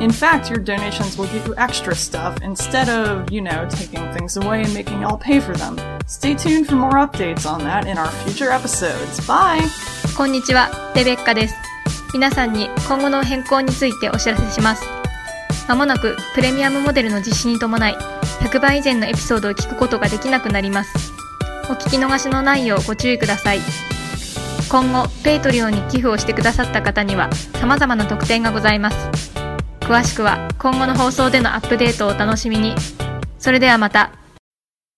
In fact, your donations will give you extra stuff instead of, taking things away and making y'all pay for them. Stay tuned for more updates on that in our future episodes. Bye! こんにちは、レベッカです。皆さんに今後の変更についてお知らせします。まもなくプレミアムモデルの実施に伴い、100倍以前のエピソードを聞くことができなくなります。お聞き逃しのないようご注意ください。今後、Patreon に寄付をしてくださった方には様々な特典がございます。詳しくは今後の放送でのアップデートをお楽しみに。それではまた。